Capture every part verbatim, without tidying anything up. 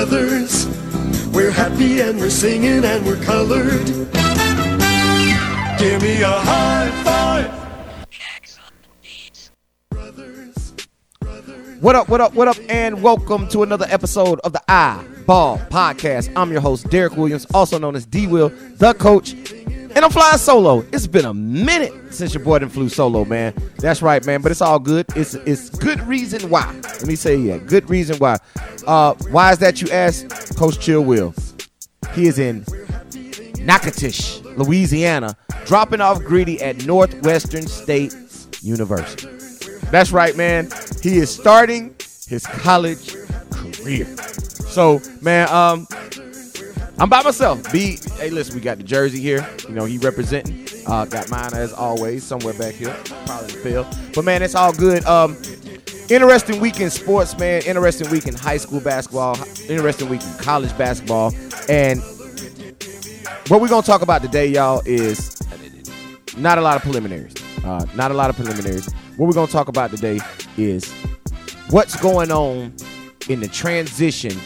others. We're happy and we're singing and we're colored. Give me a high five. Brothers, brothers. What up, what up, what up, and welcome to another episode of the Eyeball Podcast. I'm your host, Derek Williams, also known as D-Will, the coach. And I'm flying solo. It's been a minute since your boy done flew solo, man. That's right, man. But it's all good. It's it's good reason why. Let me say, yeah, good reason why. Uh, why is that, you ask? Coach Chill Will. He is in Natchitoches, Louisiana, dropping off Greedy at Northwestern State University. That's right, man. He is starting his college career. So, man, um... I'm by myself. B, hey, listen, we got the jersey here. You know, he representing. Uh, got mine, as always, somewhere back here. Probably failed. But, man, it's all good. Um, interesting week in sports, man. Interesting week in high school basketball. Interesting week in college basketball. And what we're going to talk about today, y'all, is not a lot of preliminaries. Uh, not a lot of preliminaries. What we're going to talk about today is what's going on in the transition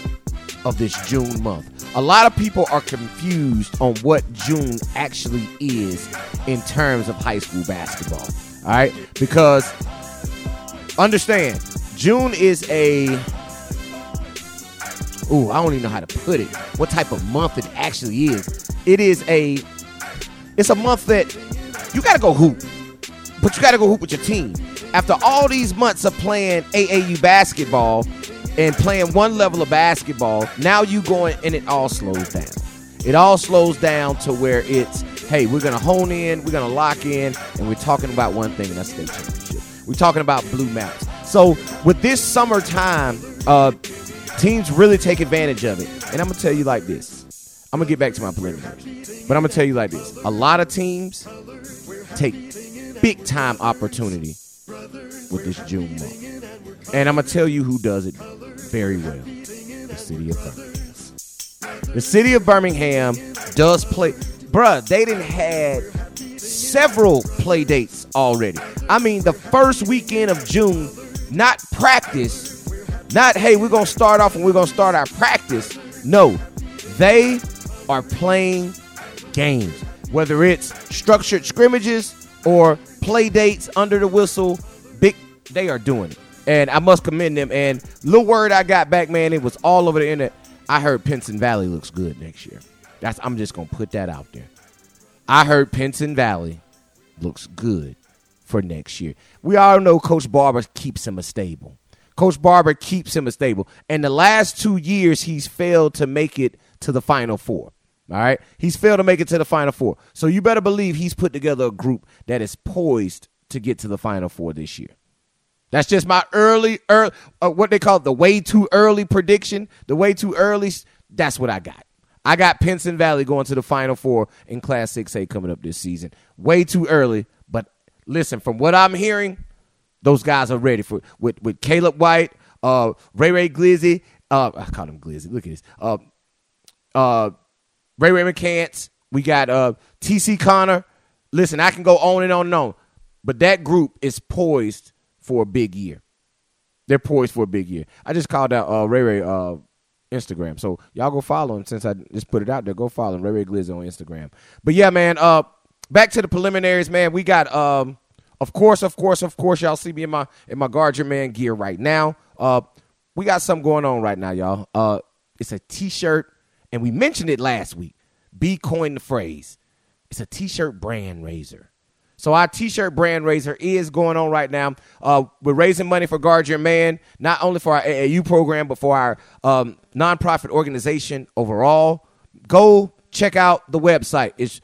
of this June month. A lot of people are confused on what June actually is in terms of high school basketball, all right? Because, understand, June is a, ooh, I don't even know how to put it, what type of month it actually is. It is a, it's a month that you got to go hoop, but you got to go hoop with your team. After all these months of playing A A U basketball, and playing one level of basketball, now you going and it all slows down. It all slows down to where it's, hey, we're going to hone in, we're going to lock in, and we're talking about one thing, and that's state championship. We're talking about blue mountains. So with this summertime, uh, teams really take advantage of it. And I'm going to tell you like this. I'm going to get back to my preliminaries. But I'm going to tell you like this. A lot of teams take big-time opportunity with this June month. And I'm going to tell you who does it very well. The city of Birmingham. The city of Birmingham does play. Bruh, they done had several play dates already. I mean, the first weekend of June, not practice, not, hey, we're going to start off and we're going to start our practice. No, they are playing games, whether it's structured scrimmages or play dates under the whistle. Big, they are doing it. And I must commend them. And little word I got back, man, it was all over the internet. I heard Pinson Valley looks good next year. That's I'm just going to put that out there. I heard Pinson Valley looks good for next year. We all know Coach Barber keeps him a stable. Coach Barber keeps him a stable. And the last two years, he's failed to make it to the Final Four. All right? He's failed to make it to the Final Four. So you better believe he's put together a group that is poised to get to the Final Four this year. That's just my early, early uh, what they call the way too early prediction, the way too early. That's what I got. I got Pinson Valley going to the Final Four in Class six A coming up this season. Way too early. But listen, from what I'm hearing, those guys are ready for it. With, with Caleb White, uh, Ray Ray Glizzy. Uh, I called him Glizzy. Look at this. Uh, uh, Ray Ray McCants. We got uh, T C Conner. Listen, I can go on and on and on. But that group is poised for a big year. They're poised for a big year. I just called out uh, Ray Ray uh, Instagram. So y'all go follow him since I just put it out there. Go follow him, Ray Ray Glizzy on Instagram. But yeah, man, uh, back to the preliminaries, man. We got, um, of course, of course, of course, y'all see me in my in my Guard Your Man gear right now. Uh, we got something going on right now, y'all. Uh, it's a T-shirt, and we mentioned it last week. B coined the phrase. It's a T-shirt Brand Razor. So our T-shirt Brand Razor is going on right now. Uh, we're raising money for Guard Your Man, not only for our A A U program, but for our um, nonprofit organization overall. Go check out the website. It's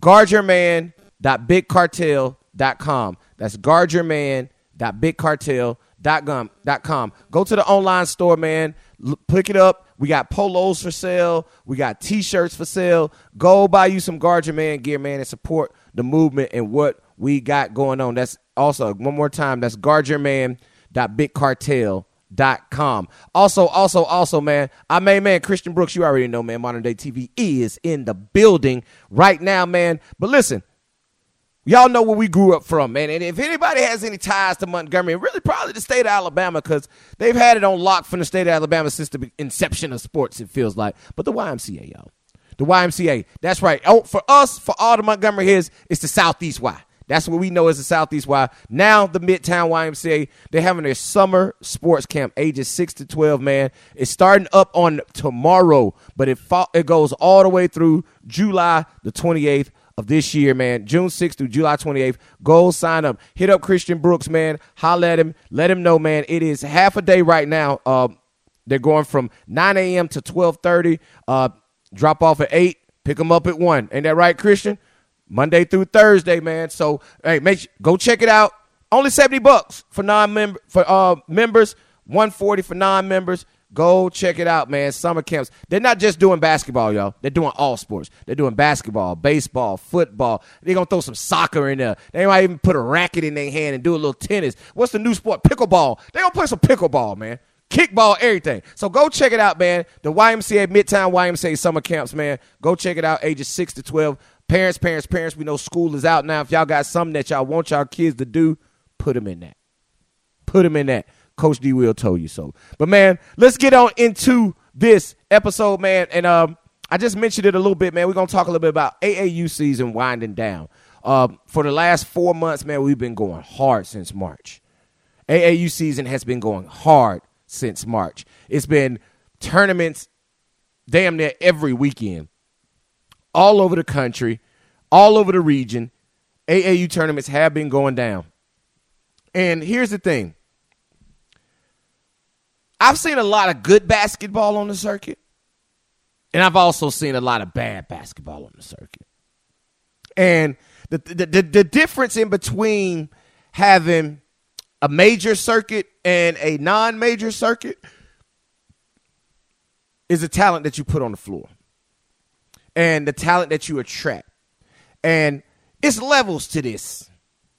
Guard Your Man dot Big Cartel dot com. That's Guard Your Man dot Big Cartel dot com. Go to the online store, man. L- pick it up. We got polos for sale. We got T-shirts for sale. Go buy you some Guard Your Man gear, man, and support the movement and what we got going on. That's also, one more time, that's Guard Your Man dot Big Cartel dot com. Also, also, also, man, I main man, Christian Brooks, you already know, man, Modern Day T V is in the building right now, man. But listen, Y'all know where we grew up from, man. And if anybody has any ties to Montgomery, and really probably the state of Alabama, because they've had it on lock from the state of Alabama since the inception of sports, it feels like. But the Y M C A, y'all. The Y M C A. That's right. Oh, for us, for all the Montgomery heads, it's the Southeast Y. That's what we know as the Southeast Y. Now the Midtown Y M C A, they're having their summer sports camp, ages six to twelve, man. It's starting up on tomorrow, but it fo- it goes all the way through July the twenty-eighth of this year, man. June sixth through July twenty-eighth. Go sign up. Hit up Christian Brooks, man. Holla at him. Let him know, man. It is half a day right now. Uh, they're going from nine a.m. to twelve thirty. Uh, drop off at eight. Pick them up at one. Ain't that right, Christian? Monday through Thursday, man. So, hey, make sure, go check it out. Only seventy bucks for non-member for uh, members, one forty for non-members. Go check it out, man. Summer camps. They're not just doing basketball, y'all. They're doing all sports. They're doing basketball, baseball, football. They're going to throw some soccer in there. They might even put a racket in their hand and do a little tennis. What's the new sport? Pickleball. They're going to play some pickleball, man. Kickball, everything. So go check it out, man. The Y M C A, Midtown Y M C A summer camps, man. Go check it out, ages six to twelve. Parents, parents, parents, we know school is out now. If y'all got something that y'all want y'all kids to do, put them in that. Put them in that. Coach D-Will told you so. But, man, let's get on into this episode, man. And um, I just mentioned it a little bit, man. We're going to talk a little bit about A A U season winding down. Uh, for the last four months, man, we've been going hard since March. A A U season has been going hard since March. It's been tournaments damn near every weekend. All over the country, all over the region, A A U tournaments have been going down. And here's the thing. I've seen a lot of good basketball on the circuit, and I've also seen a lot of bad basketball on the circuit. And the the, the, the difference in between having a major circuit and a non-major circuit is the talent that you put on the floor. And the talent that you attract. And it's levels to this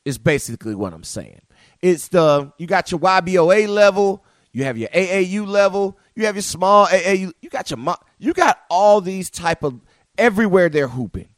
is basically what I'm saying. It's the, you got your Y B O A level. You have your A A U level. You have your small A A U. You got your, you got all these type of, everywhere they're hooping.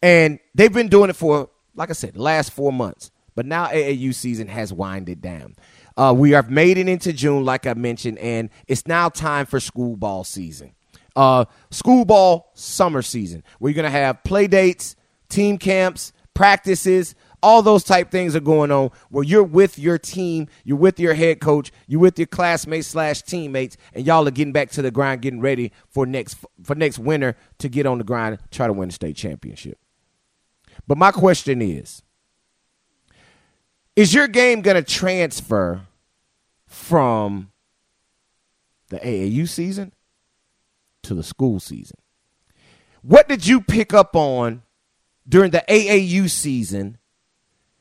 And they've been doing it for, like I said, the last four months. But now A A U season has winded down. Uh, we have made it into June, like I mentioned. And it's now time for school ball season. Uh, school ball summer season. We're going to have play dates, team camps, practices, all those type things are going on where you're with your team, you're with your head coach, you're with your classmates slash teammates, and y'all are getting back to the grind, getting ready for next for next winter to get on the grind, try to win the state championship. But my question is, is your game going to transfer from the A A U season to the school season? What did you pick up on during the A A U season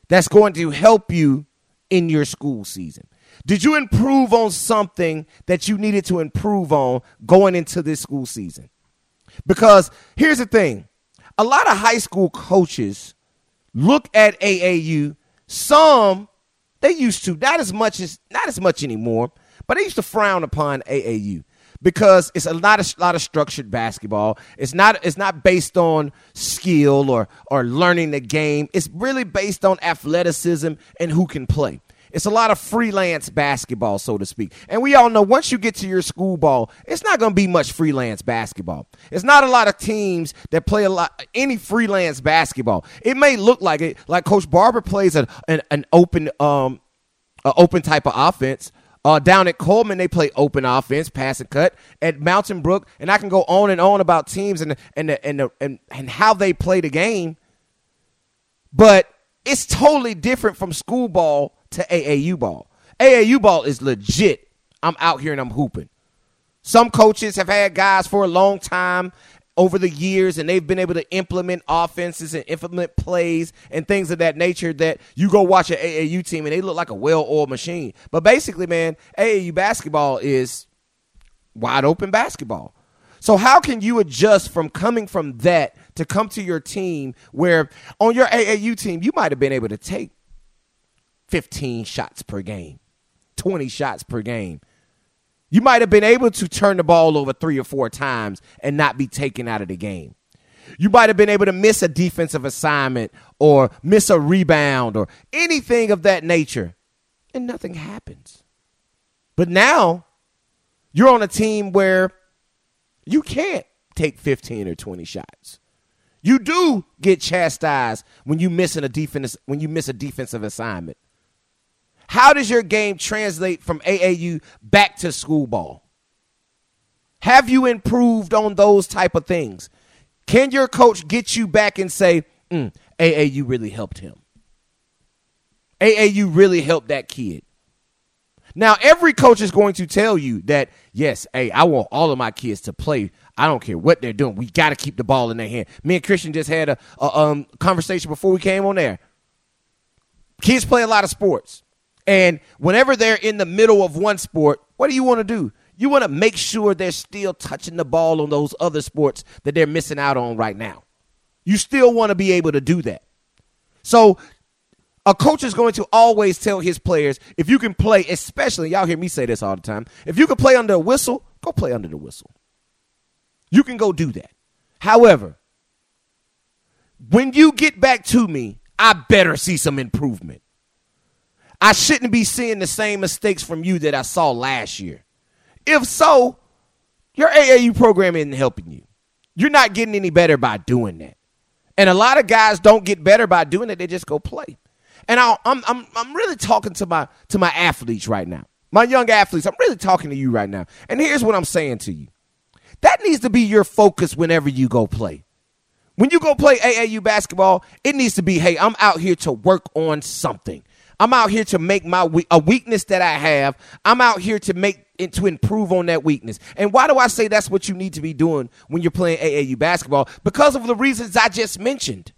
that's going to help you in your school season? Did you improve on something that you needed to improve on going into this school season? Because here's the thing. A lot of high school coaches look at A A U. Some they used to, not as much as not as much anymore, but they used to frown upon A A U. Because it's a lot of lot of structured basketball. It's not it's not based on skill or or learning the game. It's really based on athleticism and who can play. It's a lot of freelance basketball, so to speak. And we all know once you get to your school ball, it's not going to be much freelance basketball. It's not a lot of teams that play a lot any freelance basketball. It may look like it, like Coach Barber plays an an, an open um an open type of offense. Uh, down at Coleman, they play open offense, pass and cut. At Mountain Brook, and I can go on and on about teams and and the, and the, and and how they play the game. But it's totally different from school ball to A A U ball. A A U ball is legit. I'm out here and I'm hooping. Some coaches have had guys for a long time over the years, and they've been able to implement offenses and implement plays and things of that nature that you go watch an A A U team and they look like a well-oiled machine. But basically, man, A A U basketball is wide open basketball. So how can you adjust from coming from that to come to your team where on your A A U team, you might have been able to take fifteen shots per game, twenty shots per game. You might have been able to turn the ball over three or four times and not be taken out of the game. You might have been able to miss a defensive assignment or miss a rebound or anything of that nature, and nothing happens. But now you're on a team where you can't take fifteen or twenty shots. You do get chastised when you miss a defense, when you miss a defensive assignment. How does your game translate from A A U back to school ball? Have you improved on those type of things? Can your coach get you back and say, mm, A A U really helped him? A A U really helped that kid. Now, every coach is going to tell you that, yes, hey, I want all of my kids to play. I don't care what they're doing. We got to keep the ball in their hand. Me and Christian just had a, a um, conversation before we came on air. Kids play a lot of sports. And whenever they're in the middle of one sport, what do you want to do? You want to make sure they're still touching the ball on those other sports that they're missing out on right now. You still want to be able to do that. So a coach is going to always tell his players, if you can play, especially, y'all hear me say this all the time, if you can play under a whistle, go play under the whistle. You can go do that. However, when you get back to me, I better see some improvement. I shouldn't be seeing the same mistakes from you that I saw last year. If so, your A A U program isn't helping you. You're not getting any better by doing that. And a lot of guys don't get better by doing it. They just go play. And I'll, I'm I'm I'm really talking to my to my athletes right now, my young athletes. I'm really talking to you right now. And here's what I'm saying to you. That needs to be your focus whenever you go play. When you go play A A U basketball, it needs to be, hey, I'm out here to work on something. I'm out here to make my we- a weakness that I have. I'm out here to make and to improve on that weakness. And why do I say that's what you need to be doing when you're playing A A U basketball? Because of the reasons I just mentioned.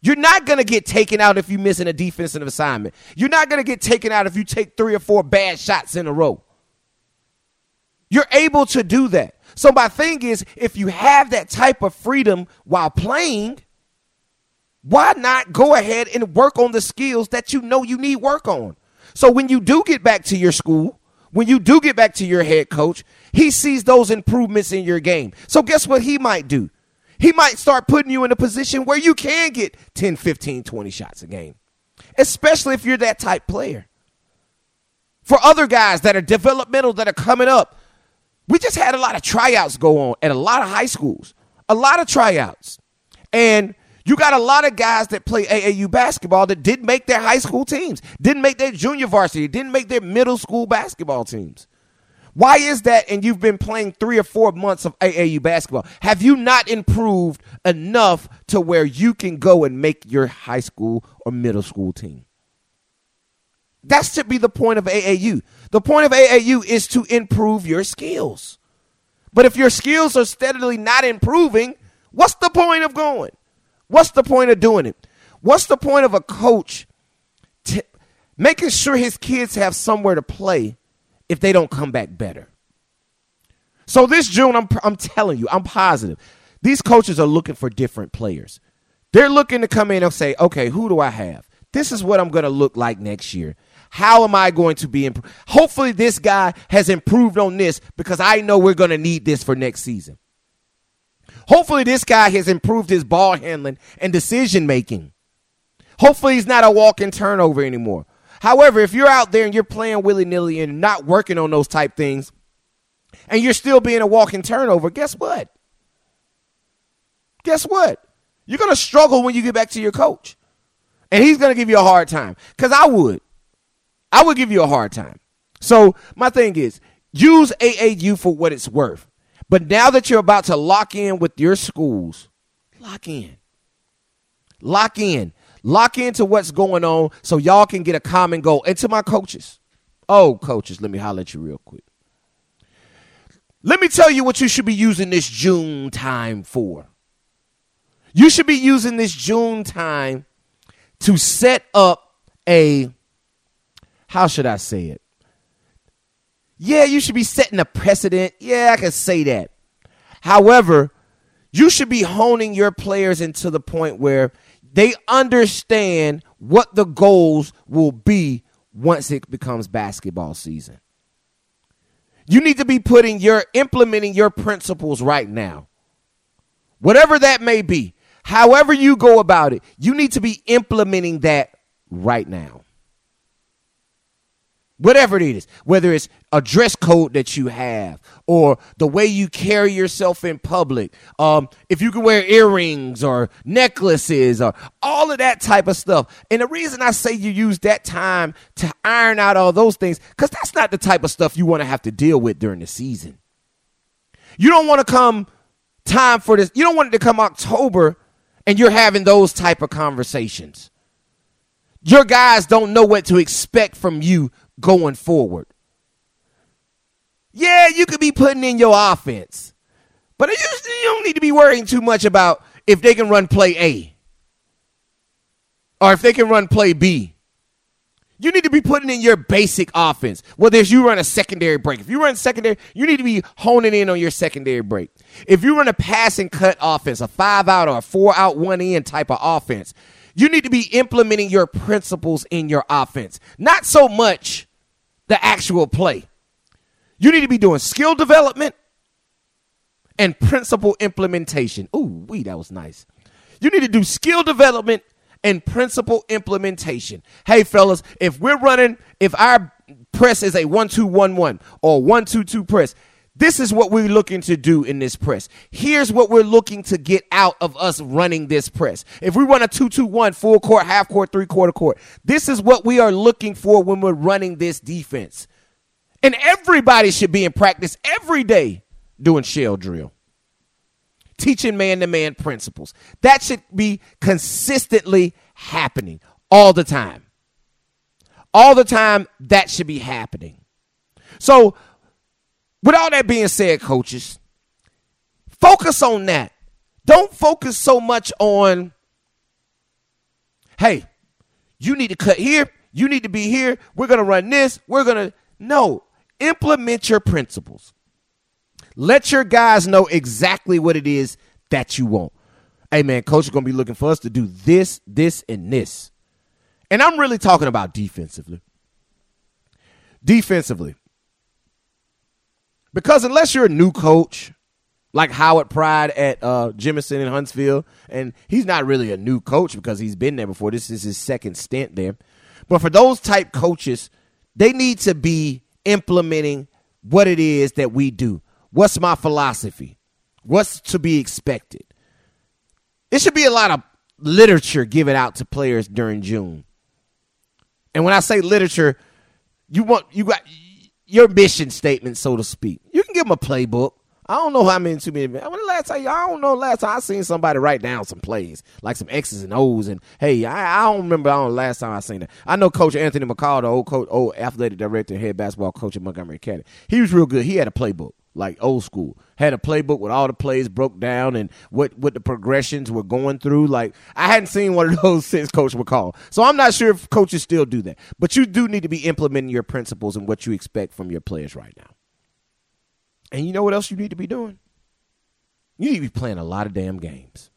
You're not going to get taken out if you're missing a defensive assignment. You're not going to get taken out if you take three or four bad shots in a row. You're able to do that. So my thing is, if you have that type of freedom while playing, why not go ahead and work on the skills that you know you need work on? So when you do get back to your school, when you do get back to your head coach, he sees those improvements in your game. So guess what he might do? He might start putting you in a position where you can get ten, fifteen, twenty shots a game, especially if you're that type player. For other guys that are developmental, that are coming up, we just had a lot of tryouts go on at a lot of high schools, a lot of tryouts. And you got a lot of guys that play A A U basketball that didn't make their high school teams, didn't make their junior varsity, didn't make their middle school basketball teams. Why is that? And you've been playing three or four months of A A U basketball. Have you not improved enough to where you can go and make your high school or middle school team? That should be the point of A A U. The point of A A U is to improve your skills. But if your skills are steadily not improving, what's the point of going? What's the point of doing it? What's the point of a coach t- making sure his kids have somewhere to play if they don't come back better? So this June, I'm I'm telling you, I'm positive. These coaches are looking for different players. They're looking to come in and say, okay, who do I have? This is what I'm going to look like next year. How am I going to be imp- Hopefully this guy has improved on this because I know we're going to need this for next season. Hopefully this guy has improved his ball handling and decision making. Hopefully he's not a walk-in turnover anymore. However, if you're out there and you're playing willy-nilly and not working on those type things and you're still being a walk-in turnover, guess what? Guess what? You're going to struggle when you get back to your coach. And he's going to give you a hard time because I would. I would give you a hard time. So my thing is, use A A U for what it's worth. But now that you're about to lock in with your schools, lock in. Lock in. Lock into what's going on so y'all can get a common goal. And to my coaches. Oh, coaches, let me holler at you real quick. Let me tell you what you should be using this June time for. You should be using this June time to set up a, how should I say it? Yeah, you should be setting a precedent. Yeah, I can say that. However, you should be honing your players into the point where they understand what the goals will be once it becomes basketball season. You need to be putting your implementing your principles right now. whatever that may be, however you go about it, you need to be implementing that right now. Whatever it is, whether it's a dress code that you have or the way you carry yourself in public, um, if you can wear earrings or necklaces or all of that type of stuff. And the reason I say you use that time to iron out all those things, because that's not the type of stuff you want to have to deal with during the season. You don't want to come time for this. You don't want it to come October and you're having those type of conversations. Your guys don't know what to expect from you going forward. Yeah, you could be putting in your offense, but you don't need to be worrying too much about if they can run play A or if they can run play B. You need to be putting in your basic offense, whether it's you run a secondary break. If you run secondary, you need to be honing in on your secondary break. If you run a pass and cut offense, a five out or a four out, one in type of offense, you need to be implementing your principles in your offense, not so much the actual play. You need to be doing skill development and principle implementation. Ooh, wee, that was nice. You need to do skill development and principle implementation. Hey, fellas, if we're running, if our press is a one two one one or one two two press, this is what we're looking to do in this press. Here's what we're looking to get out of us running this press. If we run a two two one, full court, half court, three quarter court, this is what we are looking for when we're running this defense. And everybody should be in practice every day doing shell drill, teaching man-to-man principles. That should be consistently happening all the time. All the time, that should be happening. So, with all that being said, coaches, focus on that. Don't focus so much on, hey, you need to cut here. You need to be here. We're going to run this. We're going to. No, implement your principles. Let your guys know exactly what it is that you want. Hey, man, coach is going to be looking for us to do this, this, and this. And I'm really talking about defensively. Defensively. Because unless you're a new coach, like Howard Pride at uh, Jemison in Huntsville, and he's not really a new coach because he's been there before. This is his second stint there. But for those type coaches, they need to be implementing what it is that we do. What's my philosophy? What's to be expected? It should be a lot of literature given out to players during June. And when I say literature, you want you got your mission statement, so to speak. You can give them a playbook. I don't know how many too many. I mean, last time, I don't know. Last time I seen somebody write down some plays, like some X's and O's. And hey, I, I don't remember. I don't last time I seen that. I know Coach Anthony McCall, the old coach, old athletic director, and head basketball coach at Montgomery Academy. He was real good. He had a playbook, like old school. Had a playbook with all the plays broke down and what what the progressions were going through. Like I hadn't seen one of those since Coach McCall, so I'm not sure if coaches still do that. But you do need to be implementing your principles and what you expect from your players right now. And you know what else you need to be doing? You need to be playing a lot of damn games.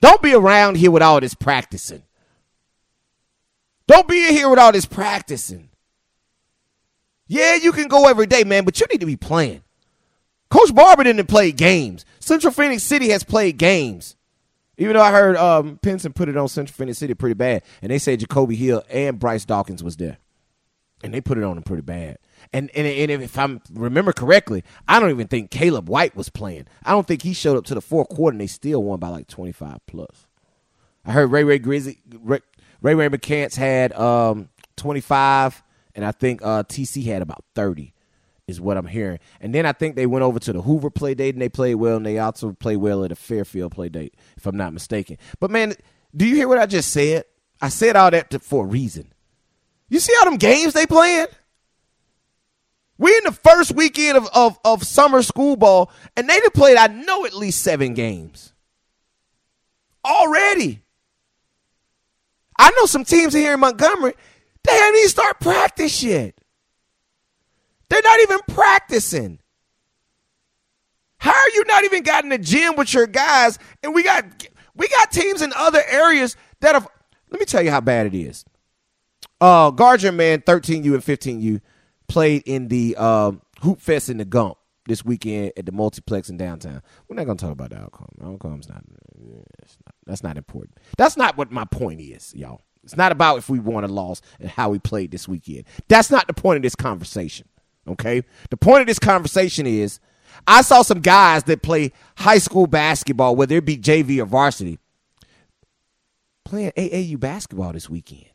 Don't be around here with all this practicing. Don't be in here with all this practicing. Yeah, you can go every day, man, but you need to be playing. Coach Barber didn't play games. Central Phoenix City has played games. Even though I heard um, Pinson put it on Central Phoenix City pretty bad, and they said Jacoby Hill and Bryce Dawkins was there. And they put it on him pretty bad. And, and and if I remember correctly, I don't even think Caleb White was playing. I don't think he showed up to the fourth quarter, and they still won by like twenty-five plus. I heard Ray Ray Glizzy, Ray Ray McCants had um, twenty-five, and I think uh, T C had about thirty is what I'm hearing. And then I think they went over to the Hoover play date, and they played well, and they also played well at a Fairfield play date, if I'm not mistaken. But, man, do you hear what I just said? I said all that to, for a reason. You see all them games they playing? We're in the first weekend of, of, of summer school ball, and they done played, I know, at least seven games already. I know some teams here in Montgomery, they haven't even started practice yet. They're not even practicing. How are you not even got in the gym with your guys? And we got we got teams in other areas that have, let me tell you how bad it is. Uh, Guard Your Man, thirteen U and fifteen U. Played in the um, Hoop Fest in the Gump. this weekend at the multiplex in downtown. We're not going to talk about the outcome. The outcome's not, it's not, that's not important. That's not what my point is, y'all. It's not about if we won or lost and how we played this weekend. That's not the point of this conversation, okay? The point of this conversation is I saw some guys that play high school basketball, whether it be J V or varsity, playing A A U basketball this weekend.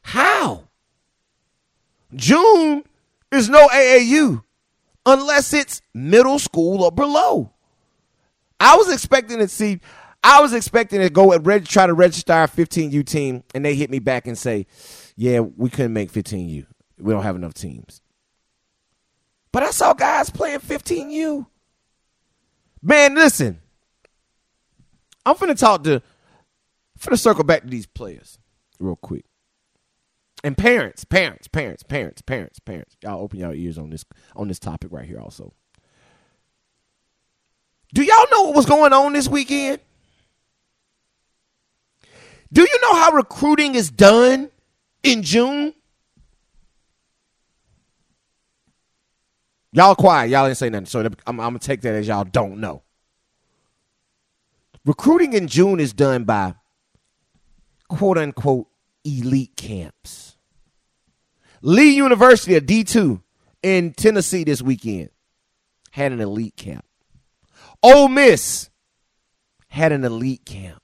How? June is no A A U unless it's middle school or below. I was expecting to see – I was expecting to go and reg- try to register our fifteen U team, and they hit me back and say, yeah, we couldn't make fifteen U. We don't have enough teams. But I saw guys playing fifteen U. Man, listen, I'm finna talk to, finna circle back to these players real quick. And parents, parents, parents, parents, parents, parents. Y'all open y'all ears on this on this topic right here also. Do y'all know what was going on this weekend? Do you know how recruiting is done in June? Y'all quiet. Y'all didn't say nothing. So I'm, I'm going to take that as y'all don't know. Recruiting in June is done by quote unquote elite camps. Lee University, a D two in Tennessee this weekend, had an elite camp. Ole Miss had an elite camp.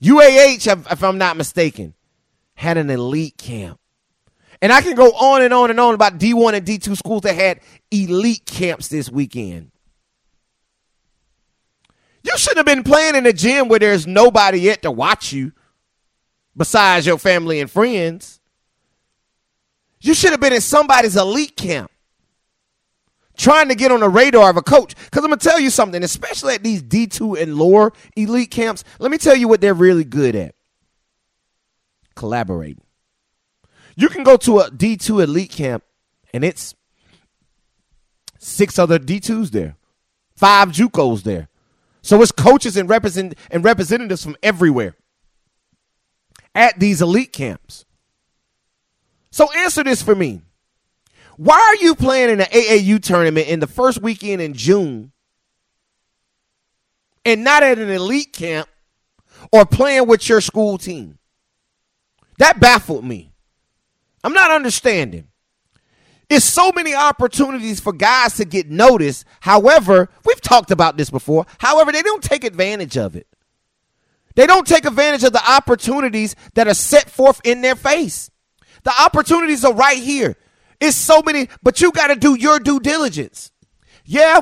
U A H, if I'm not mistaken, had an elite camp. And I can go on and on and on about D one and D two schools that had elite camps this weekend. You shouldn't have been playing in a gym where there's nobody yet to watch you besides your family and friends. You should have been in somebody's elite camp trying to get on the radar of a coach. Because I'm going to tell you something, especially at these D two and lower elite camps, let me tell you what they're really good at. Collaborating. You can go to a D two elite camp, and it's six other D twos there, five JUCOs there. So it's coaches and represent and representatives from everywhere at these elite camps. So answer this for me. Why are you playing in an A A U tournament in the first weekend in June and not at an elite camp or playing with your school team? That baffled me. I'm not understanding. It's so many opportunities for guys to get noticed. However, we've talked about this before. However, they don't take advantage of it. They don't take advantage of the opportunities that are set forth in their face. The opportunities are right here. It's so many, but you got to do your due diligence. Yeah,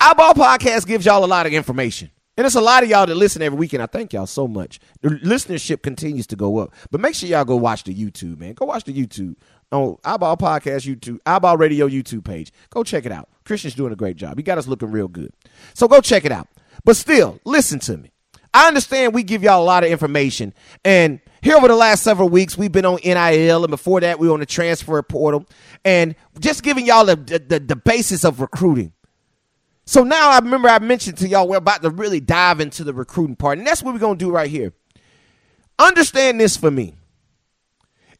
Eyeball Podcast gives y'all a lot of information. And it's a lot of y'all that listen every weekend. I thank y'all so much. The listenership continues to go up. But make sure y'all go watch the YouTube, man. Go watch the YouTube. On Eyeball Podcast YouTube, Eyeball Radio YouTube page. Go check it out. Christian's doing a great job. He got us looking real good. So go check it out. But still, listen to me. I understand we give y'all a lot of information. And here over the last several weeks, we've been on N I L, and before that, we were on the transfer portal, and just giving y'all the, the, the basis of recruiting. So now I remember I mentioned to y'all we're about to really dive into the recruiting part, and that's what we're going to do right here. Understand this for me.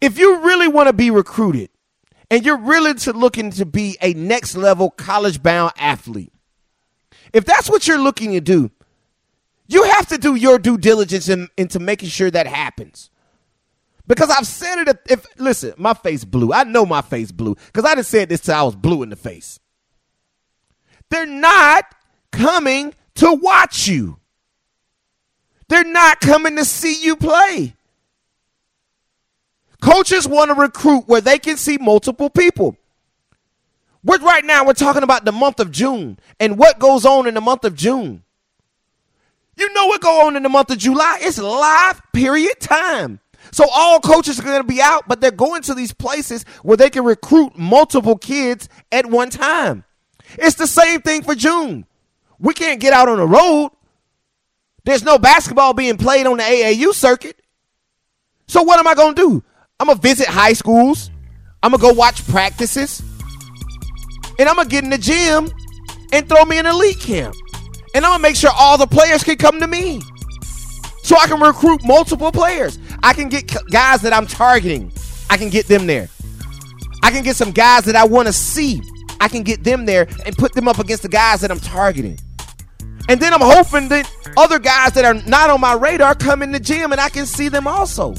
If you really want to be recruited and you're really to looking to be a next-level college-bound athlete, if that's what you're looking to do, you have to do your due diligence in, into making sure that happens. Because I've said it, if listen, my face blue. I know my face blue because I just said this till I was blue in the face. They're not coming to watch you. They're not coming to see you play. Coaches want to recruit where they can see multiple people. We're, right now we're talking about the month of June and what goes on in the month of June. You know what goes on in the month of July? It's live period time. So all coaches are going to be out, but they're going to these places where they can recruit multiple kids at one time. It's the same thing for June. We can't get out on the road. There's no basketball being played on the A A U circuit. So what am I going to do? I'm going to visit high schools. I'm going to go watch practices. And I'm going to get in the gym and throw me in an elite camp. And I'm going to make sure all the players can come to me so I can recruit multiple players. I can get guys that I'm targeting. I can get them there. I can get some guys that I want to see I can get them there and put them up against the guys that I'm targeting. And then I'm hoping that other guys that are not on my radar come in the gym and I can see them also.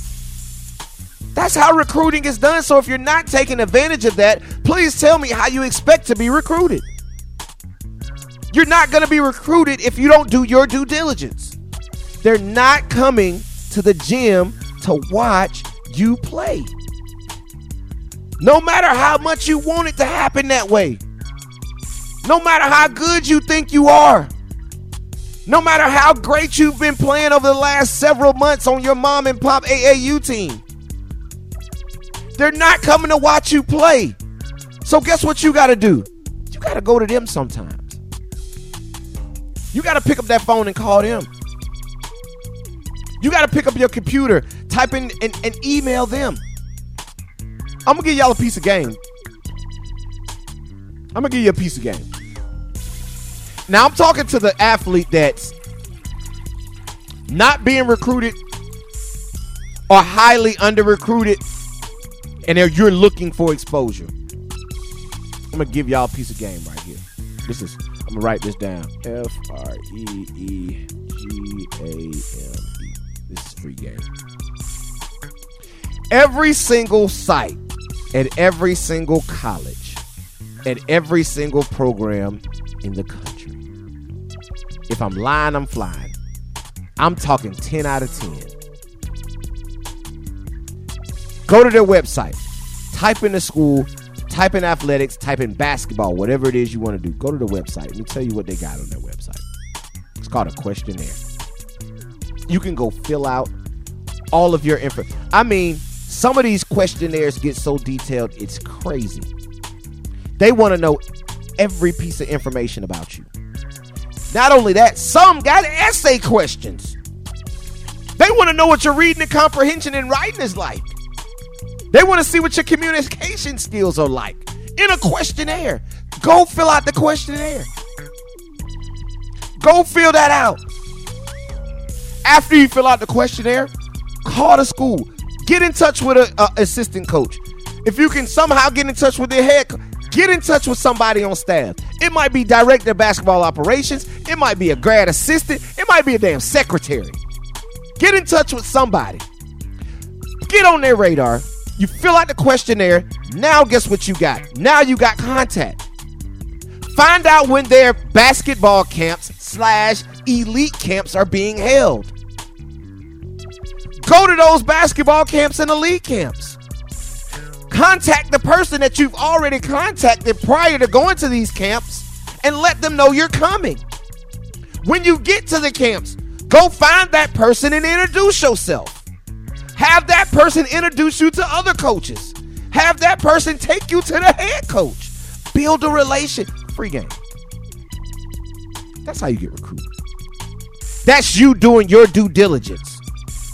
That's how recruiting is done. So if you're not taking advantage of that, please tell me how you expect to be recruited. You're not going to be recruited if you don't do your due diligence. They're not coming to the gym to watch you play. No matter how much you want it to happen that way. No matter how good you think you are. No matter how great you've been playing over the last several months on your mom and pop A A U team. They're not coming to watch you play. So guess what you got to do? You got to go to them sometimes. You got to pick up that phone and call them. You got to pick up your computer, type in and, and email them. I'm going to give y'all a piece of game. I'm going to give you a piece of game. Now, I'm talking to the athlete that's not being recruited or highly under-recruited, and you're looking for exposure. I'm going to give y'all a piece of game right here. This is, I'm going to write this down. F R E E G A M E. This is free game. Every single site, at every single college, at every single program in the country. If I'm lying, I'm flying. I'm talking ten out of ten. Go to their website. Type in the school. Type in athletics. Type in basketball. Whatever it is you want to do. Go to the website. Let me tell you what they got on their website. It's called a questionnaire. You can go fill out all of your info. I mean, some of these questionnaires get so detailed, it's crazy. They want to know every piece of information about you. Not only that, some got essay questions. They want to know what your reading and comprehension and writing is like. They want to see what your communication skills are like in a questionnaire. Go fill out the questionnaire. Go fill that out. After you fill out the questionnaire, call the school. Get in touch with an assistant coach. If you can somehow get in touch with their head coach, get in touch with somebody on staff. It might be director of basketball operations. It might be a grad assistant. It might be a damn secretary. Get in touch with somebody. Get on their radar. You fill out the questionnaire. Now guess what you got? Now you got contact. Find out when their basketball camps slash elite camps are being held. Go to those basketball camps and elite camps. Contact the person that you've already contacted prior to going to these camps and let them know you're coming. When you get to the camps, go find that person and introduce yourself. Have that person introduce you to other coaches. Have that person take you to the head coach. Build a relation. Free game. That's how you get recruited. That's you doing your due diligence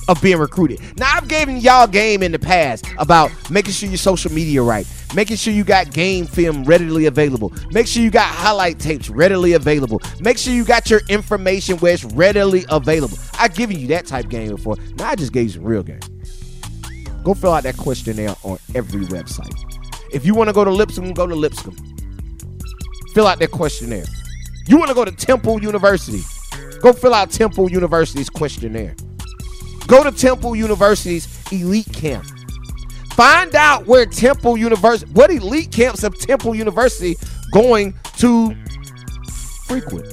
of being recruited. Now, I've given y'all game in the past about making sure your social media right, making sure you got game film readily available, make sure you got highlight tapes readily available, make sure you got your information where it's readily available. I've given you that type game before. Now I just gave you some real game. Go fill out that questionnaire on every website. If you want to go to Lipscomb, go to Lipscomb. Fill out that questionnaire. You want to go to Temple University, go fill out Temple University's questionnaire. Go to Temple University's elite camp. Find out where Temple University, what elite camps of Temple University going to frequent.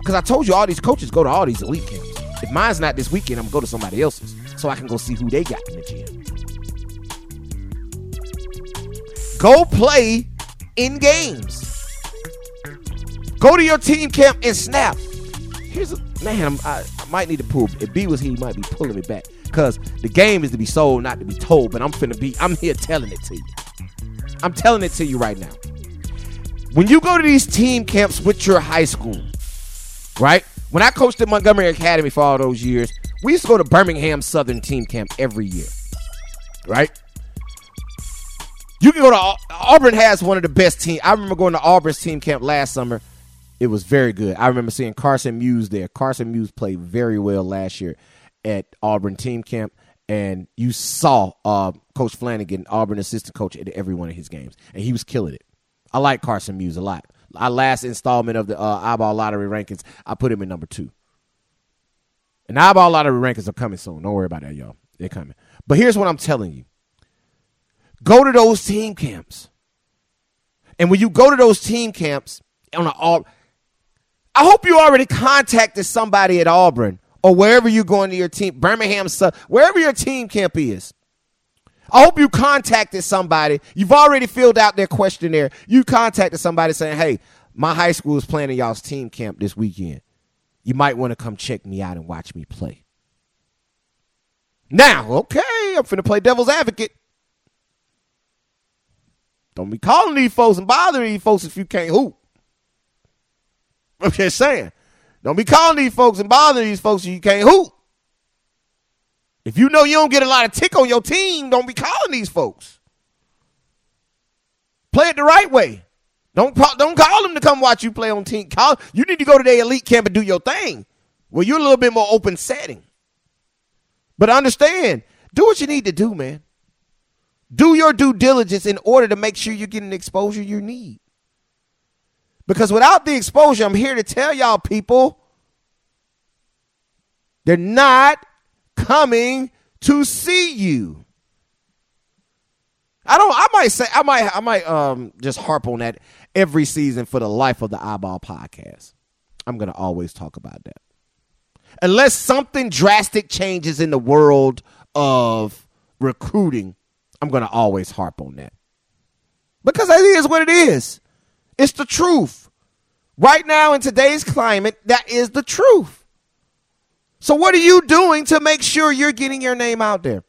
Because I told you all these coaches go to all these elite camps. If mine's not this weekend, I'm going to go to somebody else's so I can go see who they got in the gym. Go play in games. Go to your team camp and snap. Here's a, man, I, I might need to pull. If B was here, he might be pulling me back. Because the game is to be sold, not to be told. But I'm finna be, I'm here telling it to you. I'm telling it to you right now. When you go to these team camps with your high school, right? When I coached at Montgomery Academy for all those years, we used to go to Birmingham Southern team camp every year, right? You can go to, Auburn has one of the best teams. I remember going to Auburn's team camp last summer. It was very good. I remember seeing Carson Muse there. Carson Muse played very well last year at Auburn team camp, and you saw uh, Coach Flanagan, Auburn assistant coach, at every one of his games, and he was killing it. I like Carson Muse a lot. Our last installment of the uh, Eyeball Lottery rankings, I put him in number two. And the Eyeball Lottery rankings are coming soon. Don't worry about that, y'all. They're coming. But here's what I'm telling you. Go to those team camps. And when you go to those team camps, on all, I hope you already contacted somebody at Auburn or wherever you're going to your team, Birmingham, wherever your team camp is. I hope you contacted somebody. You've already filled out their questionnaire. You contacted somebody saying, hey, my high school is planning y'all's team camp this weekend. You might want to come check me out and watch me play. Now, okay, I'm finna play devil's advocate. Don't be calling these folks and bothering these folks if you can't hoop. I'm just saying. Don't be calling these folks and bothering these folks if you can't hoop. If you know you don't get a lot of tick on your team, don't be calling these folks. Play it the right way. Don't don't call them to come watch you play on team. Call, you need to go to their elite camp and do your thing. Well, you're a little bit more open setting. But understand, do what you need to do, man. Do your due diligence in order to make sure you're getting the exposure you need. Because without the exposure, I'm here to tell y'all people, they're not coming to see you. I don't, I might say, I might, I might um, just harp on that every season for the life of the Eyeball Podcast. I'm going to always talk about that. Unless something drastic changes in the world of recruiting, I'm going to always harp on that. Because that is what it is. It's the truth. Right now in today's climate, that is the truth. So what are you doing to make sure you're getting your name out there?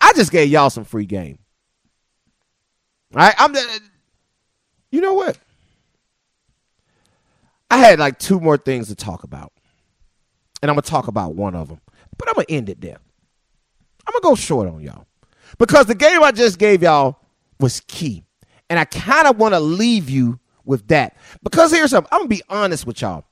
I just gave y'all some free game. All right, I'm. You know what? I had like two more things to talk about. And I'm going to talk about one of them. But I'm going to end it there. I'm going to go short on y'all. Because the game I just gave y'all was key. And I kind of want to leave you with that. Because here's something. I'm going to be honest with y'all.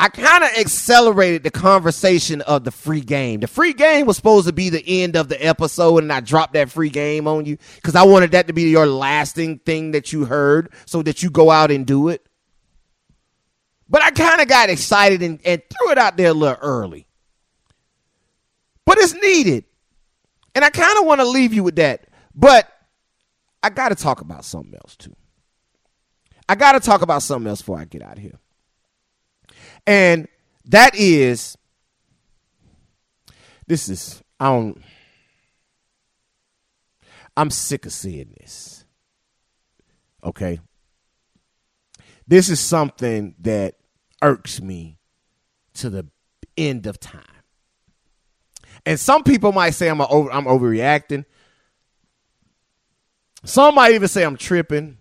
I kind of accelerated the conversation of the free game. The free game was supposed to be the end of the episode, and I dropped that free game on you because I wanted that to be your lasting thing that you heard so that you go out and do it. But I kind of got excited and, and threw it out there a little early. But it's needed. And I kind of want to leave you with that. But I got to talk about something else, too. I got to talk about something else before I get out of here. And that is, this is, I don't, I'm sick of seeing this. Okay. This is something that irks me to the end of time. And some people might say I'm over, I'm overreacting. Some might even say I'm tripping.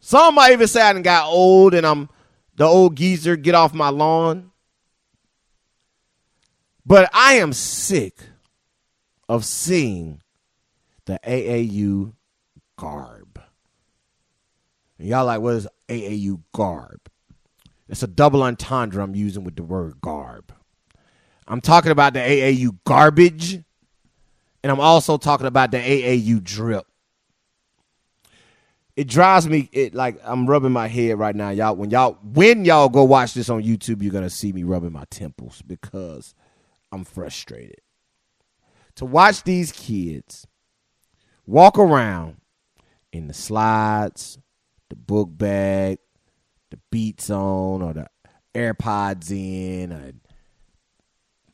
Some might even say I done got old and I'm the old geezer, get off my lawn. But I am sick of seeing the A A U garb. And y'all like, what is A A U garb? It's a double entendre I'm using with the word garb. I'm talking about the A A U garbage, and I'm also talking about the A A U drip. It drives me, it like I'm rubbing my head right now, y'all. When y'all when y'all go watch this on YouTube, you're gonna see me rubbing my temples because I'm frustrated. To watch these kids walk around in the slides, the book bag, the Beats on, or the AirPods in, or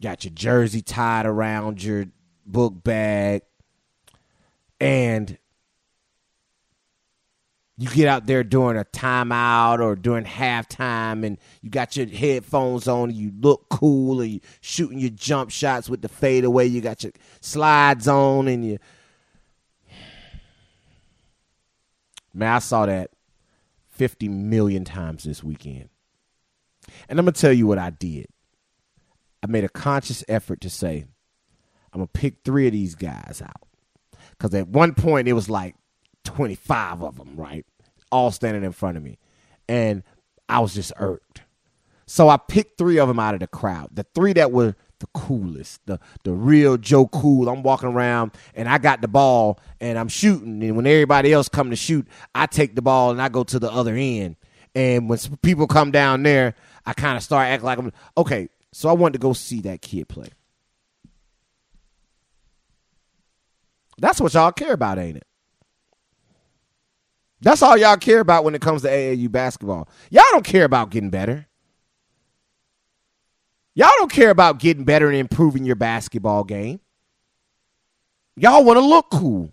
got your jersey tied around your book bag, and you get out there during a timeout or during halftime and you got your headphones on and you look cool and you're shooting your jump shots with the fadeaway. You got your slides on and you. Man, I saw that fifty million times this weekend. And I'm going to tell you what I did. I made a conscious effort to say, I'm going to pick three of these guys out. Because at one point it was like twenty-five of them, right? All standing in front of me. And I was just irked. So I picked three of them out of the crowd. The three that were the coolest, the the real Joe Cool. I'm walking around and I got the ball and I'm shooting. And when everybody else come to shoot, I take the ball and I go to the other end. And when people come down there, I kind of start acting like I'm okay. So I wanted to go see that kid play. That's what y'all care about, ain't it? That's all y'all care about when it comes to A A U basketball. Y'all don't care about getting better. Y'all don't care about getting better and improving your basketball game. Y'all want to look cool.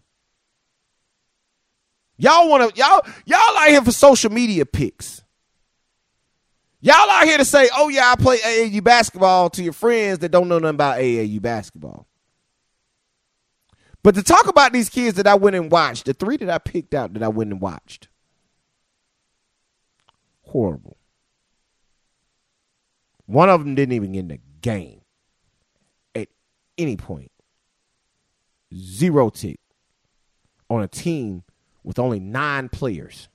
Y'all want to y'all y'all out here for social media pics. Y'all out here to say, "Oh yeah, I play A A U basketball" to your friends that don't know nothing about A A U basketball. But to talk about these kids that I went and watched, the three that I picked out that I went and watched. Horrible. One of them didn't even get in the game at any point. Zero tick on a team with only nine players.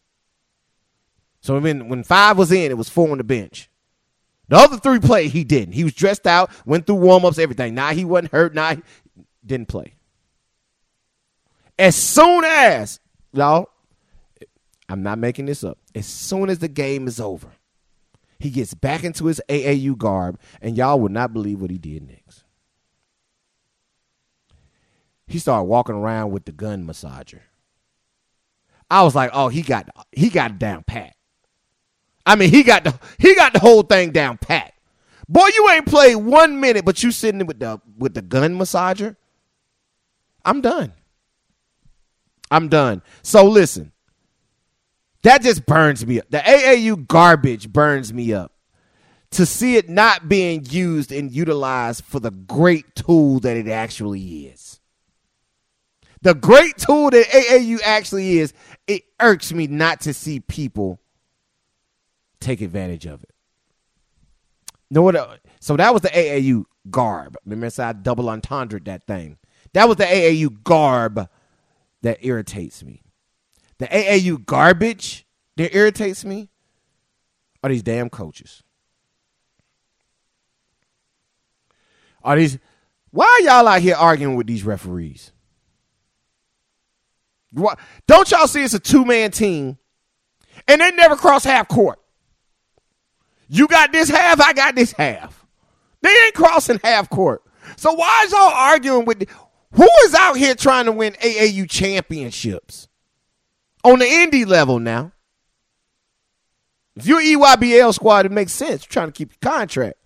So when, when five was in, it was four on the bench. The other three played, he didn't. He was dressed out, went through warm-ups, everything. Nah, he wasn't hurt. Nah, he didn't play. As soon as, y'all, I'm not making this up. As soon as the game is over, he gets back into his A A U garb, and y'all would not believe what he did next. He started walking around with the gun massager. I was like, oh, he got he got down pat. I mean, he got the he got the whole thing down pat. Boy, you ain't played one minute, but you sitting with the with the gun massager. I'm done. I'm done. So listen, that just burns me up. The A A U garbage burns me up to see it not being used and utilized for the great tool that it actually is. The great tool that A A U actually is, it irks me not to see people take advantage of it. You know what? So that was the A A U garb. Remember, I double entendre that thing. That was the A A U garb. That irritates me. The A A U garbage that irritates me are these damn coaches. Are these? Why are y'all out here arguing with these referees? Why, don't y'all see it's a two-man team and they never cross half court? You got this half, I got this half. They ain't crossing half court. So why is y'all arguing with... Who is out here trying to win A A U championships on the Indy level now? If you're E Y B L squad, it makes sense. You're trying to keep your contract.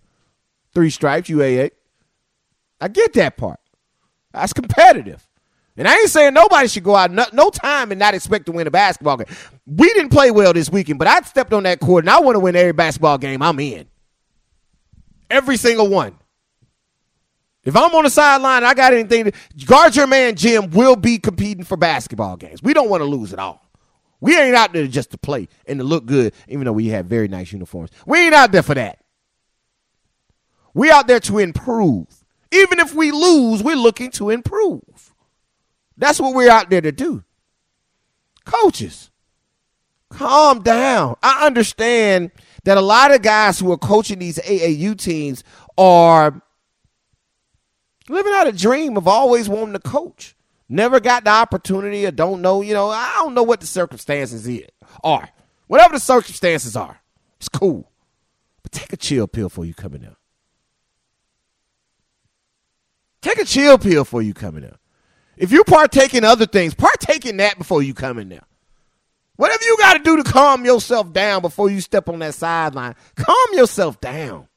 Three stripes, U A A. I get that part. That's competitive. And I ain't saying nobody should go out no, no time and not expect to win a basketball game. We didn't play well this weekend, but I stepped on that court, and I want to win every basketball game I'm in. Every single one. If I'm on the sideline, I got anything to guard your man, Jim will be competing for basketball games. We don't want to lose at all. We ain't out there just to play and to look good, even though we have very nice uniforms. We ain't out there for that. We out there to improve. Even if we lose, we're looking to improve. That's what we're out there to do. Coaches, calm down. I understand that a lot of guys who are coaching these A A U teams are living out a dream of always wanting to coach. Never got the opportunity or don't know, you know, I don't know what the circumstances is, are. Whatever the circumstances are, it's cool. But take a chill pill before you coming up. Take a chill pill before you coming up. If you partake in other things, partake in that before you come in there. Whatever you got to do to calm yourself down before you step on that sideline, calm yourself down.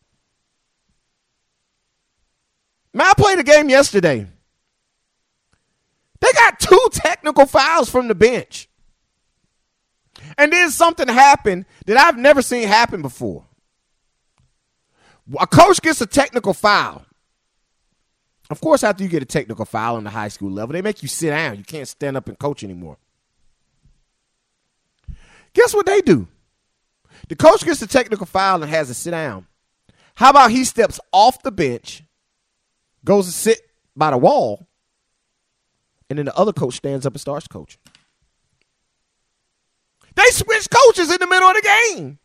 Man, I played a game yesterday. They got two technical fouls from the bench. And then something happened that I've never seen happen before. A coach gets a technical foul. Of course, after you get a technical foul on the high school level, they make you sit down. You can't stand up and coach anymore. Guess what they do? The coach gets a technical foul and has to sit down. How about he steps off the bench, goes to sit by the wall, and then the other coach stands up and starts coaching. They switched coaches in the middle of the game.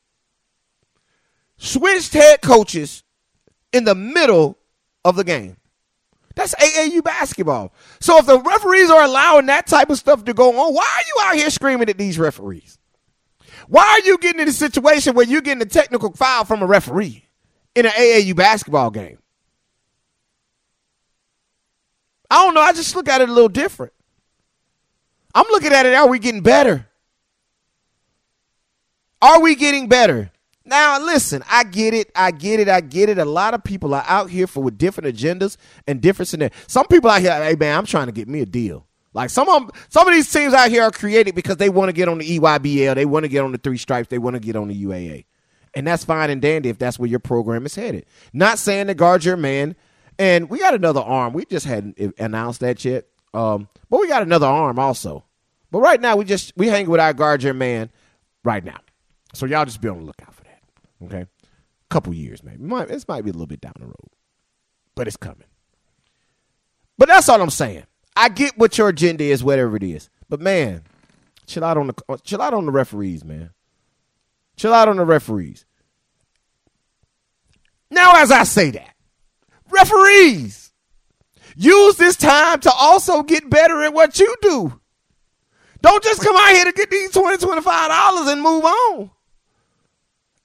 Switched head coaches in the middle of the game. That's A A U basketball. So if the referees are allowing that type of stuff to go on, why are you out here screaming at these referees? Why are you getting in a situation where you're getting a technical foul from a referee in an A A U basketball game? I don't know. I just look at it a little different. I'm looking at it, are we getting better? Are we getting better? Now, listen, I get it. I get it. I get it. A lot of people are out here for with different agendas and different scenarios. Some people out here, hey, man, I'm trying to get me a deal. Like some of them, some of these teams out here are created because they want to get on the E Y B L. They want to get on the Three Stripes. They want to get on the U A A. And that's fine and dandy if that's where your program is headed. Not saying to guard your man. And we got another arm. We just hadn't announced that yet. Um, but we got another arm also. But right now, we just we hang with our guard your man right now. So y'all just be on the lookout for that, okay? A couple years, maybe. Might, this might be a little bit down the road, but it's coming. But that's all I'm saying. I get what your agenda is, whatever it is. But, man, chill out on the chill out on the referees, man. Chill out on the referees. Now, as I say that, referees, use this time to also get better at what you do. Don't just come out here to get these twenty dollars, twenty-five dollars and move on.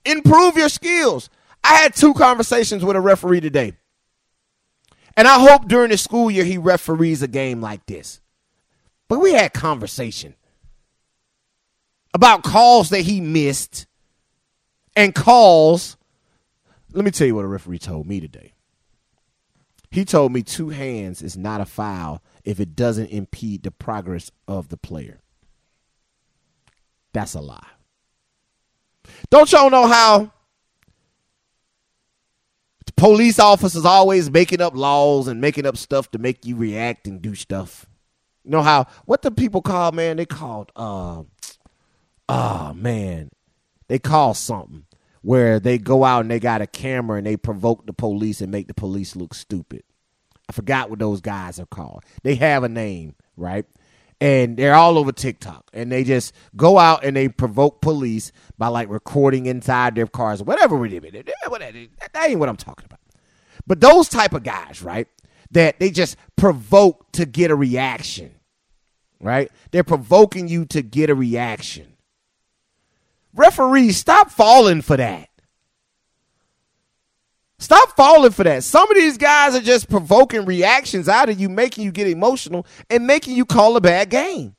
Improve your skills. I had two conversations with a referee today. And I hope during the school year he referees a game like this. But we had conversation about calls that he missed and calls. Let me tell you what a referee told me today. He told me two hands is not a foul if it doesn't impede the progress of the player. That's a lie. Don't y'all know how the police officers always making up laws and making up stuff to make you react and do stuff? You know how, what the people call, man, they called, uh, oh, man, they call something where they go out and they got a camera and they provoke the police and make the police look stupid. I forgot what those guys are called. They have a name, right? And they're all over TikTok. And they just go out and they provoke police by, like, recording inside their cars, whatever it is. That ain't what I'm talking about. But those type of guys, right, that they just provoke to get a reaction, right? They're provoking you to get a reaction. Referees, stop falling for that. Stop falling for that. Some of these guys are just provoking reactions out of you, making you get emotional and making you call a bad game.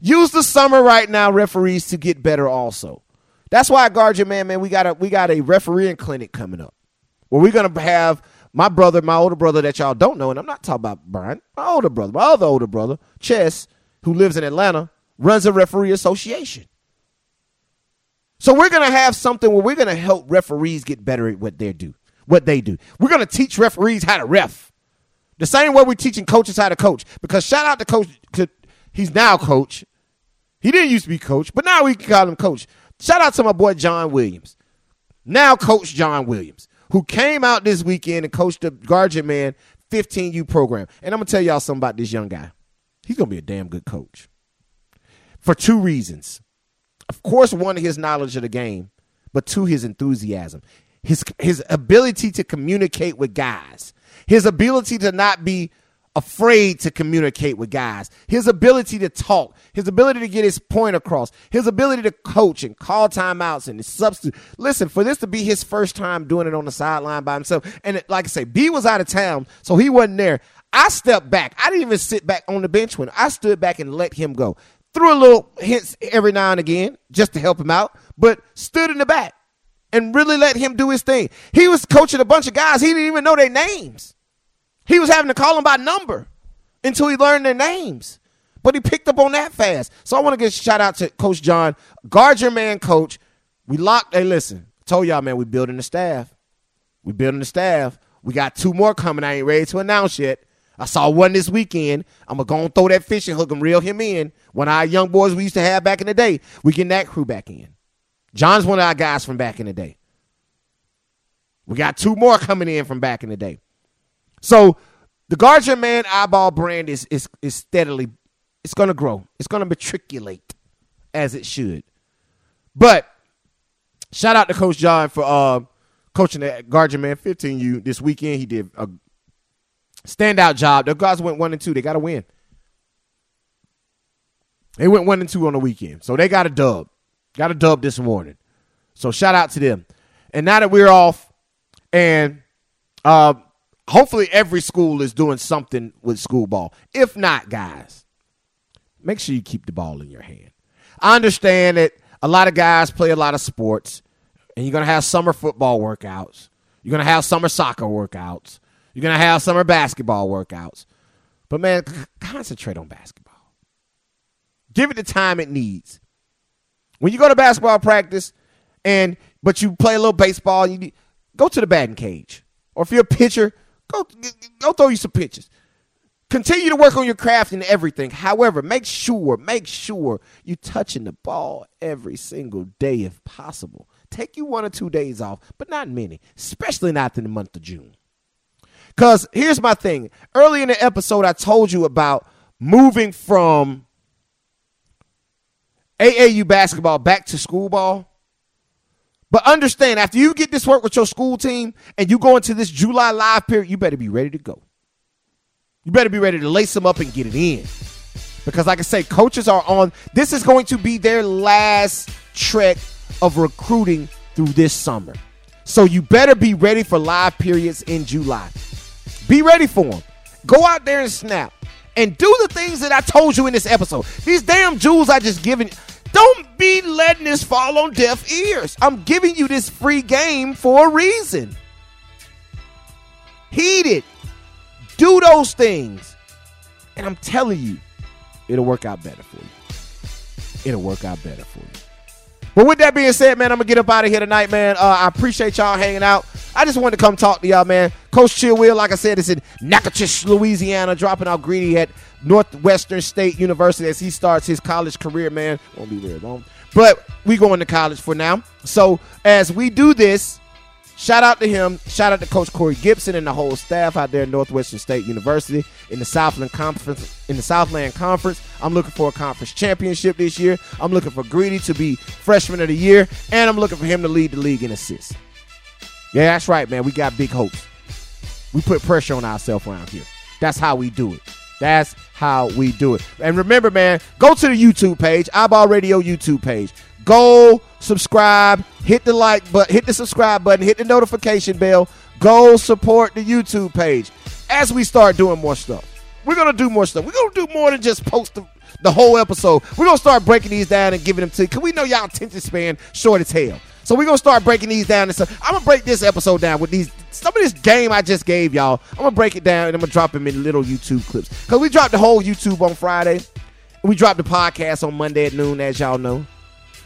Use the summer right now, referees, to get better also. That's why I guard your man, man. We got a we got a refereeing clinic coming up where we're going to have my brother, my older brother that y'all don't know, and I'm not talking about Brian, my older brother, my other older brother, Chess, who lives in Atlanta, runs a referee association. So we're going to have something where we're going to help referees get better at what they do, what they do. We're going to teach referees how to ref the same way we're teaching coaches how to coach, because shout out to coach. To, he's now coach. He didn't used to be coach, but now we can call him coach. Shout out to my boy, John Williams, now Coach John Williams, who came out this weekend and coached the Guard Your Man fifteen U program. And I'm going to tell y'all something about this young guy. He's going to be a damn good coach for two reasons. Of course, one, his knowledge of the game, but two, his enthusiasm, his his ability to communicate with guys, his ability to not be afraid to communicate with guys, his ability to talk, his ability to get his point across, his ability to coach and call timeouts and substitute. Listen, for this to be his first time doing it on the sideline by himself, and it, like I say, B was out of town, so he wasn't there. I stepped back. I didn't even sit back on the bench when I stood back and let him go. Threw a little hints every now and again just to help him out, but stood in the back and really let him do his thing. He was coaching a bunch of guys. He didn't even know their names. He was having to call them by number until he learned their names, but he picked up on that fast. So I want to give a shout out to Coach John, Guard Your Man coach. We locked. Hey, listen, I told y'all, man, we building the staff. We building the staff. We got two more coming. I ain't ready to announce yet. I saw one this weekend. I'm going to go and throw that fishing hook and reel him in. One of our young boys we used to have back in the day, we getting that crew back in. John's one of our guys from back in the day. We got two more coming in from back in the day. So the Guard Your Man Eyeball brand is is is steadily, it's going to grow. It's going to matriculate as it should. But shout out to Coach John for uh, coaching at Guard Your Man fifteen U this weekend. He did a standout job. The guys went one and two. They got to win. They went one and two on the weekend, so they got a dub. Got a dub this morning. So shout out to them. And now that we're off, and uh, hopefully every school is doing something with school ball. If not, guys, make sure you keep the ball in your hand. I understand that a lot of guys play a lot of sports, and you're going to have summer football workouts. You're going to have summer soccer workouts. You're going to have summer basketball workouts. But, man, c- concentrate on basketball. Give it the time it needs. When you go to basketball practice, and but you play a little baseball, you go to the batting cage. Or if you're a pitcher, go, go throw you some pitches. Continue to work on your craft and everything. However, make sure, make sure you're touching the ball every single day if possible. Take you one or two days off, but not many, especially not in the month of June. Because here's my thing. Early in the episode, I told you about moving from A A U basketball back to school ball. But understand, after you get this work with your school team and you go into this July live period, you better be ready to go. You better be ready to lace them up and get it in. Because like I say, coaches are on. This is going to be their last trek of recruiting through this summer. So you better be ready for live periods in July. Be ready for them. Go out there and snap. And do the things that I told you in this episode. These damn jewels I just given. Don't be letting this fall on deaf ears. I'm giving you this free game for a reason. Heed it. Do those things. And I'm telling you, it'll work out better for you. It'll work out better for you. But with that being said, man, I'm going to get up out of here tonight, man. Uh, I appreciate y'all hanging out. I just wanted to come talk to y'all, man. Coach Chill Will, like I said, is in Natchitoches, Louisiana, dropping out Greedy at Northwestern State University as he starts his college career, man. Won't be very long. But we going to college for now. So as we do this, shout out to him. Shout out to Coach Corey Gibson and the whole staff out there at Northwestern State University in the Southland Conference. In the Southland Conference, I'm looking for a conference championship this year. I'm looking for Greedy to be freshman of the year, and I'm looking for him to lead the league in assists. Yeah, that's right, man. We got big hopes. We put pressure on ourselves around here. That's how we do it. That's how we do it. And remember, man, go to the YouTube page, Eyeball Radio YouTube page. Go subscribe, hit the like button, hit the subscribe button, hit the notification bell. Go support the YouTube page as we start doing more stuff. We're going to do more stuff. We're going to do more than just post the, the whole episode. We're going to start breaking these down and giving them to you because we know y'all attention span short as hell. So we're going to start breaking these down. And so I'm going to break this episode down with these. Some of this game I just gave y'all, I'm going to break it down and I'm going to drop them in little YouTube clips. Because we dropped the whole YouTube on Friday. And we dropped the podcast on Monday at noon, as y'all know.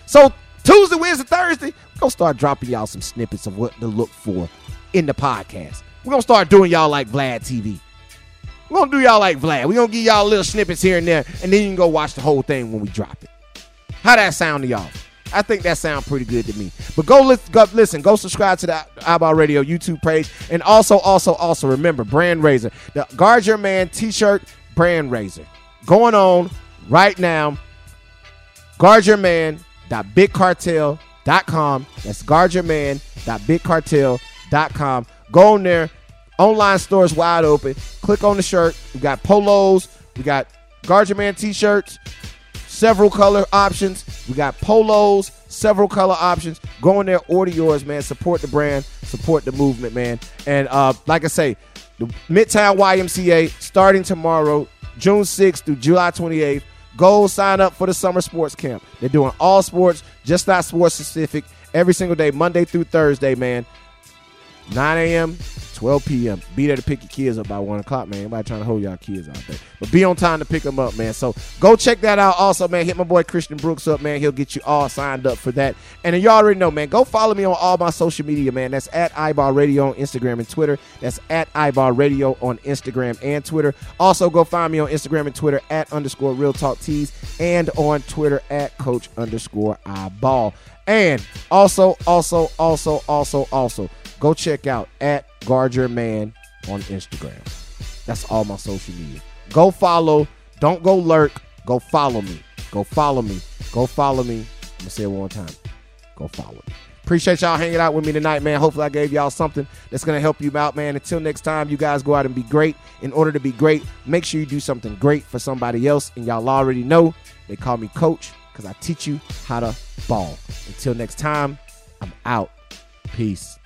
So Tuesday, Wednesday, Thursday, we're going to start dropping y'all some snippets of what to look for in the podcast. We're going to start doing y'all like Vlad T V. We're going to do y'all like Vlad. We're going to give y'all little snippets here and there. And then you can go watch the whole thing when we drop it. How that sound to y'all? I think that sounds pretty good to me. But go, li- go listen, go subscribe to the Eyeball Radio YouTube page. And also, also, also remember, Brand Razor. The Guard Your Man t-shirt, Brand Razor. Going on right now. Guard Your Man dot Big Cartel dot com. That's Guard Your Man dot Big Cartel dot com. Go on there. Online store is wide open. Click on the shirt. We got polos. We got Guard Your Man t-shirts. Several color options. We got polos, several color options. Go in there, order yours, man. Support the brand, support the movement, man. And uh, like I say, the Midtown Y M C A starting tomorrow, June sixth through July twenty-eighth. Go sign up for the summer sports camp. They're doing all sports, just not sports specific, every single day, Monday through Thursday, man. nine a.m., twelve p.m. Be there to pick your kids up by one o'clock, man. Anybody trying to hold y'all kids out there. But be on time to pick them up, man. So go check that out. Also, man, hit my boy Christian Brooks up, man. He'll get you all signed up for that. And then you already know, man, go follow me on all my social media, man. That's at Eyeball Radio on Instagram and Twitter. That's at Eyeball Radio on Instagram and Twitter. Also, go find me on Instagram and Twitter at underscore Real Talk Tees and on Twitter at Coach underscore Eyeball. And also, also, also, also, also, go check out at Guard Your Man on Instagram. That's all my social media. Go follow. Don't go lurk. Go follow me. Go follow me. Go follow me. I'm going to say it one time. Go follow me. Appreciate y'all hanging out with me tonight, man. Hopefully I gave y'all something that's going to help you out, man. Until next time, you guys go out and be great. In order to be great, make sure you do something great for somebody else. And y'all already know they call me Coach because I teach you how to ball. Until next time, I'm out. Peace.